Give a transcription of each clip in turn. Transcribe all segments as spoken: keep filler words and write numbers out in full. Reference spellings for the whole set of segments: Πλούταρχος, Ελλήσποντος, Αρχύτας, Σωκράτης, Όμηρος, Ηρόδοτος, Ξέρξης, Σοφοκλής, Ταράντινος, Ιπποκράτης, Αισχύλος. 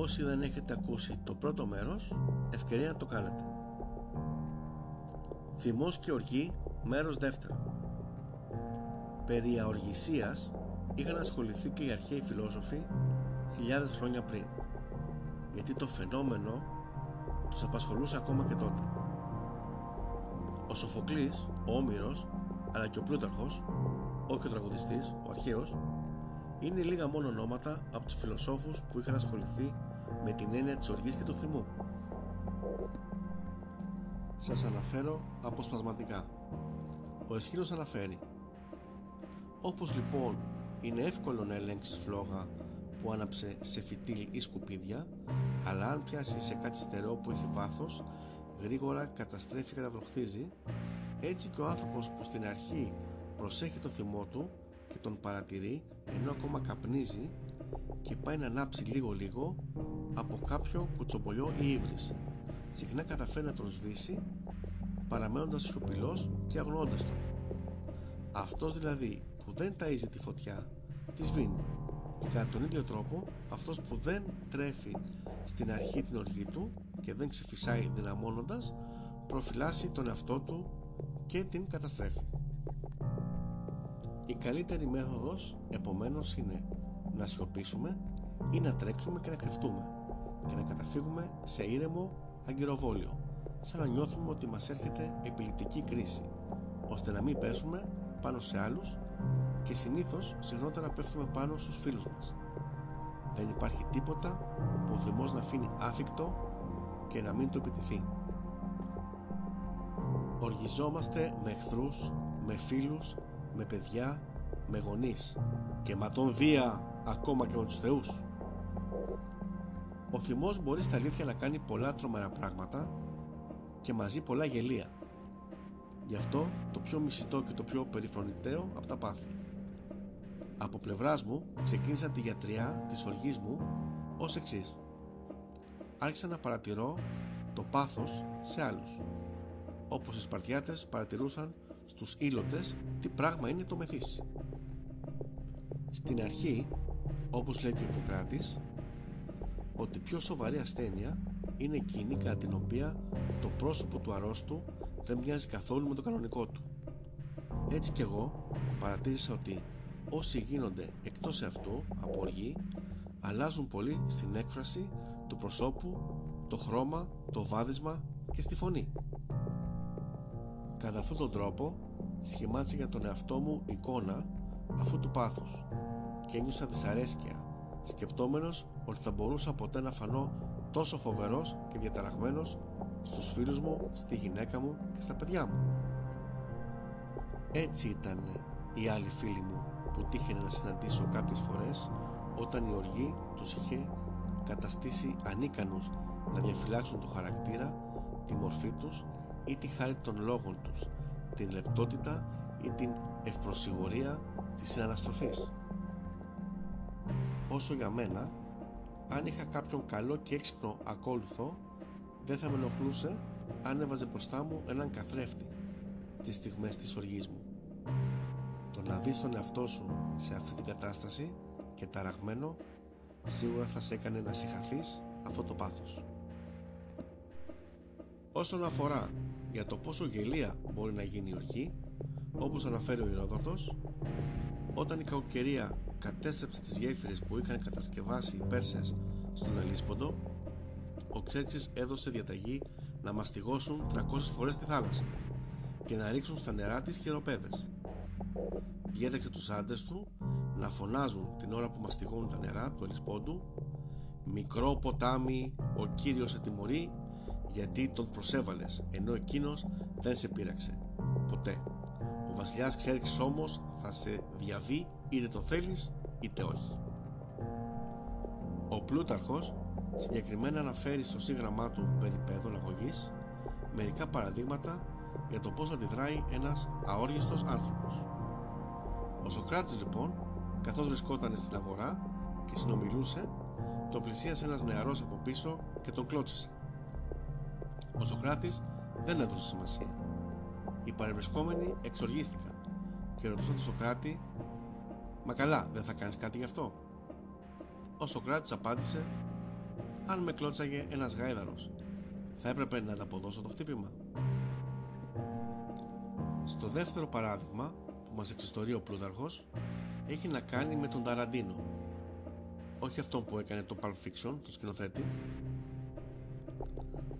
Όσοι δεν έχετε ακούσει το πρώτο μέρος, ευκαιρία να το κάνετε. Θυμός και οργή, μέρος δεύτερο. Περί αοργησίας είχαν ασχοληθεί και οι αρχαίοι φιλόσοφοι χιλιάδες χρόνια πριν, γιατί το φαινόμενο τους απασχολούσε ακόμα και τότε. Ο Σοφοκλής, ο Όμηρος, αλλά και ο Πλούταρχος, όχι ο τραγουδιστής, ο αρχαίος, είναι λίγα μόνο ονόματα από τους φιλοσόφους που είχαν ασχοληθεί με την έννοια της οργής και του θυμού. Σας αναφέρω αποσπασματικά. Ο Αισχύλος αναφέρει: «Όπως λοιπόν είναι εύκολο να ελέγξεις φλόγα που άναψε σε φυτίλ ή σκουπίδια, αλλά αν πιάσει σε κάτι στερεό που έχει βάθος, γρήγορα καταστρέφει και καταβροχθίζει, έτσι και ο άνθρωπος που στην αρχή προσέχει το θυμό του και τον παρατηρεί ενώ ακόμα καπνίζει και πάει να ανάψει λίγο-λίγο από κάποιο κουτσομπολιό ή ύβρις, συχνά καταφέρει να τον σβήσει παραμένοντας σιωπηλός και αγνοώντας τον. Αυτός δηλαδή που δεν ταΐζει τη φωτιά τη σβήνει, και κατά τον ίδιο τρόπο αυτός που δεν τρέφει στην αρχή την οργή του και δεν ξεφυσάει δυναμώνοντας, προφυλάσσει τον εαυτό του και την καταστρέφει». Η καλύτερη μέθοδος επομένως είναι να σιωπήσουμε ή να τρέξουμε και να κρυφτούμε και να καταφύγουμε σε ήρεμο αγκυροβόλιο, σαν να νιώθουμε ότι μας έρχεται επιληπτική κρίση, ώστε να μην πέσουμε πάνω σε άλλους, και συνήθως συχνότερα πέφτουμε πάνω στους φίλους μας. Δεν υπάρχει τίποτα που ο θυμός να αφήνει άφικτο και να μην του επιτεθεί. Οργιζόμαστε με εχθρούς, με φίλους, με παιδιά, με γονείς και ματών βία, ακόμα και με τους θεούς. Ο θυμός μπορεί στα αλήθεια να κάνει πολλά τρομερά πράγματα και μαζί πολλά γελία. Γι' αυτό το πιο μισητό και το πιο περιφρονητέο από τα πάθη. Από πλευράς μου ξεκίνησα τη γιατριά της οργής μου ως εξής: άρχισα να παρατηρώ το πάθος σε άλλους, όπως οι Σπαρτιάτες παρατηρούσαν στους ήλωτες τι πράγμα είναι το μεθύσι. Στην αρχή, όπως λέει και ο Ιπποκράτης, ότι πιο σοβαρή ασθένεια είναι εκείνη κατά την οποία το πρόσωπο του αρρώστου δεν μοιάζει καθόλου με το κανονικό του. Έτσι κι εγώ παρατήρησα ότι όσοι γίνονται εκτός αυτού από οργή, αλλάζουν πολύ στην έκφραση του προσώπου, το χρώμα, το βάδισμα και στη φωνή. Κατά αυτόν τον τρόπο σχημάτισε για τον εαυτό μου εικόνα αφού του πάθους και ένιωσα δυσαρέσκεια, σκεπτόμενος ότι θα μπορούσα ποτέ να φανώ τόσο φοβερός και διαταραγμένος στους φίλους μου, στη γυναίκα μου και στα παιδιά μου. Έτσι ήταν οι άλλοι φίλοι μου που τύχαινε να συναντήσω κάποιες φορές, όταν η οργή τους είχε καταστήσει ανίκανους να διαφυλάξουν το χαρακτήρα, τη μορφή τους ή τη χάρη των λόγων τους, την λεπτότητα ή την ευπροσιγωρία της συναναστροφής. Όσο για μένα, αν είχα κάποιον καλό και έξυπνο ακόλουθο, δεν θα με ενοχλούσε αν έβαζε μπροστά μου έναν καθρέφτη τις στιγμές της οργής μου. Το να δεις τον εαυτό σου σε αυτή την κατάσταση και ταραγμένο, σίγουρα θα σε έκανε να συγχαθείς αυτό το πάθος. Όσον αφορά για το πόσο γελία μπορεί να γίνει η οργή, όπως αναφέρει ο Ηρόδοτος, όταν η κακοκαιρία κατέστρεψε τις γέφυρες που είχαν κατασκευάσει οι Πέρσες στον Ελλήσποντο, ο Ξέρξης έδωσε διαταγή να μαστιγώσουν τριακόσιες φορές τη θάλασσα και να ρίξουν στα νερά της χειροπέδες. Διέταξε τους άντες του να φωνάζουν την ώρα που μαστιγώνουν τα νερά του Ελλησπόντου: «Μικρό ποτάμι, ο Κύριος σε τιμωρεί, γιατί τον προσέβαλες, ενώ εκείνος δεν σε πείραξε ποτέ. Ο βασιλιάς Ξέρξης όμως θα σε διαβεί, είτε το θέλεις είτε όχι». Ο Πλούταρχος συγκεκριμένα αναφέρει στο σύγγραμμά του περί παιδών αγωγής μερικά παραδείγματα για το πώς αντιδράει ένας αόργιστος άνθρωπος. Ο Σωκράτης λοιπόν, καθώς βρισκόταν στην αγορά και συνομιλούσε, τον πλησίασε ένας νεαρός από πίσω και τον κλώτσισε. Ο Σωκράτης δεν έδωσε σημασία. Οι παρευρισκόμενοι εξοργίστηκαν και ρωτούσαν τον Σωκράτη: «Μα καλά, δεν θα κάνεις κάτι γι' αυτό?». Ο Σωκράτης απάντησε: αν με κλώτσαγε ένας γάιδαρος. Θα έπρεπε να ανταποδώσω το χτύπημα. Στο δεύτερο παράδειγμα που μας εξιστορεί ο Πλούταρχος έχει να κάνει με τον Ταραντίνο. Όχι αυτόν που έκανε το Pulp Fiction, το σκηνοθέτη.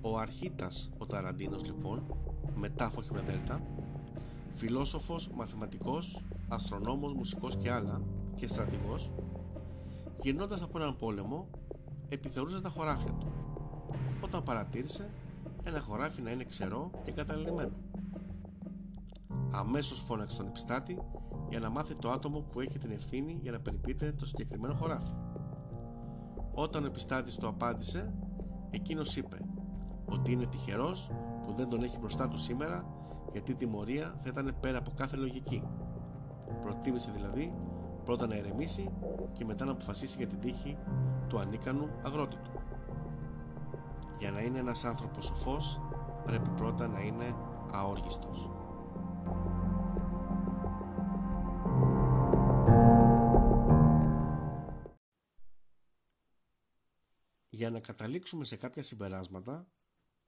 Ο Αρχύτας, ο Ταραντίνος λοιπόν, μετάφοχη με δέλτα, φιλόσοφος, μαθηματικός, αστρονόμος, μουσικός και άλλα και στρατηγός, γυρνώντας από έναν πόλεμο, επιθεωρούσε τα χωράφια του, όταν παρατήρησε ένα χωράφι να είναι ξερό και καταλημμένο. Αμέσως φώναξε τον επιστάτη για να μάθει το άτομο που έχει την ευθύνη για να περιποιείται το συγκεκριμένο χωράφι. Όταν ο επιστάτης του απάντησε, εκείνος είπε ότι είναι τυχερός που δεν τον έχει μπροστά του σήμερα, γιατί η τιμωρία θα ήταν πέρα από κάθε λογική. Προτίμησε δηλαδή πρώτα να ηρεμήσει και μετά να αποφασίσει για την τύχη του ανίκανου αγρότη του. Για να είναι ένας άνθρωπος σοφός, πρέπει πρώτα να είναι αόργιστος. Για να καταλήξουμε σε κάποια συμπεράσματα,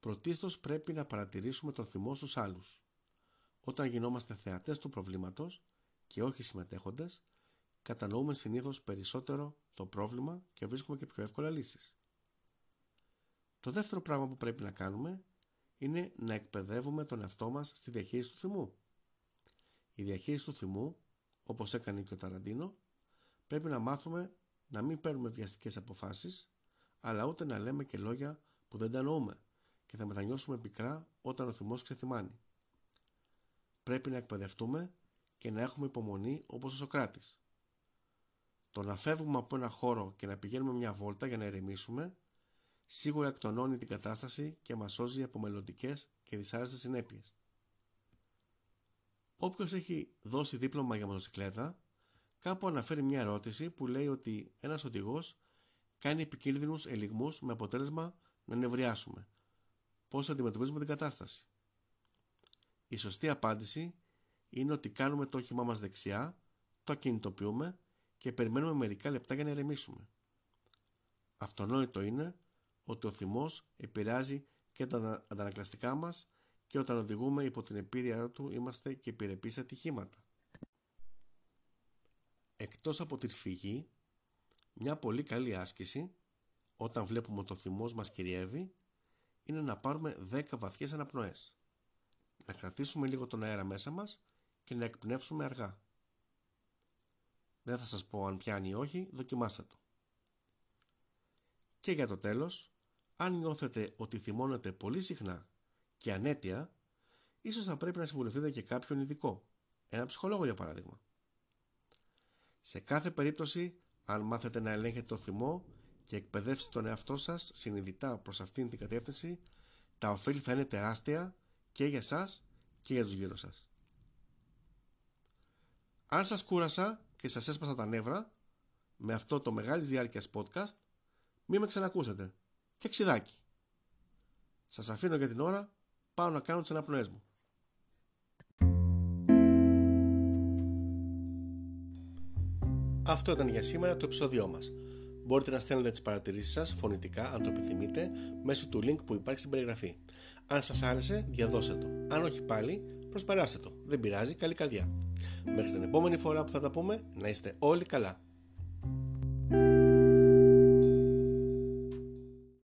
πρωτίστως πρέπει να παρατηρήσουμε τον θυμό στους άλλους. Όταν γινόμαστε θεατές του προβλήματος και όχι συμμετέχοντες, κατανοούμε συνήθως περισσότερο το πρόβλημα και βρίσκουμε και πιο εύκολα λύσεις. Το δεύτερο πράγμα που πρέπει να κάνουμε είναι να εκπαιδεύουμε τον εαυτό μας στη διαχείριση του θυμού. Η διαχείριση του θυμού, όπως έκανε και ο Ταραντίνο, πρέπει να μάθουμε να μην παίρνουμε βιαστικές αποφάσεις, αλλά ούτε να λέμε και λόγια που δεν τα εννοούμε και θα μετανιώσουμε πικρά όταν ο θυμός ξεθυμάνει. Πρέπει να εκπαιδευτούμε και να έχουμε υπομονή όπως ο Σωκράτης. Το να φεύγουμε από ένα χώρο και να πηγαίνουμε μια βόλτα για να ηρεμήσουμε, σίγουρα εκτονώνει την κατάσταση και μας σώζει από μελλοντικές και δυσάρεστες συνέπειες. Όποιος έχει δώσει δίπλωμα για μοτοσυκλέτα, κάπου αναφέρει μια ερώτηση που λέει ότι ένας οδηγός κάνει επικίνδυνους ελιγμούς με αποτέλεσμα να νευριάσουμε. Πώς αντιμετωπίζουμε την κατάσταση? Η σωστή απάντηση είναι ότι κάνουμε το όχημά μας δεξιά, το ακινητοποιούμε και περιμένουμε μερικά λεπτά για να ηρεμήσουμε. Αυτονόητο είναι ότι ο θυμός επηρεάζει και τα αντανακλαστικά μας και όταν οδηγούμε υπό την επίρρεια του είμαστε και επιρρεπείς σε ατυχήματα. Εκτός από τη φυγή, μια πολύ καλή άσκηση, όταν βλέπουμε ότι ο θυμός μας κυριεύει, είναι να πάρουμε δέκα βαθιές αναπνοές, να κρατήσουμε λίγο τον αέρα μέσα μας και να εκπνεύσουμε αργά. Δεν θα σας πω αν πιάνει ή όχι, δοκιμάστε το. Και για το τέλος, αν νιώθετε ότι θυμώνετε πολύ συχνά και ανέτεια, ίσως θα πρέπει να συμβουλευτείτε και κάποιον ειδικό, έναν ψυχολόγο για παράδειγμα. Σε κάθε περίπτωση, αν μάθετε να ελέγχετε το θυμό και εκπαιδεύσετε τον εαυτό σας συνειδητά προς αυτήν την κατεύθυνση, τα ωφέλη θα είναι τεράστια και για σας και για τους γύρω σας. Αν σας κούρασα και σας έσπασα τα νεύρα με αυτό το μεγάλης διάρκειας podcast, μην με ξανακούσετε και ξιδάκι. Σας αφήνω για την ώρα, πάω να κάνω τις αναπνοές μου. Αυτό ήταν για σήμερα το επεισόδιό μας. Μπορείτε να στέλνετε τις παρατηρήσεις σας φωνητικά, αν το επιθυμείτε, μέσω του link που υπάρχει στην περιγραφή. Αν σας άρεσε, διαδώστε το. Αν όχι πάλι, προσπεράστε το. Δεν πειράζει, καλή καρδιά. Μέχρι την επόμενη φορά που θα τα πούμε, να είστε όλοι καλά.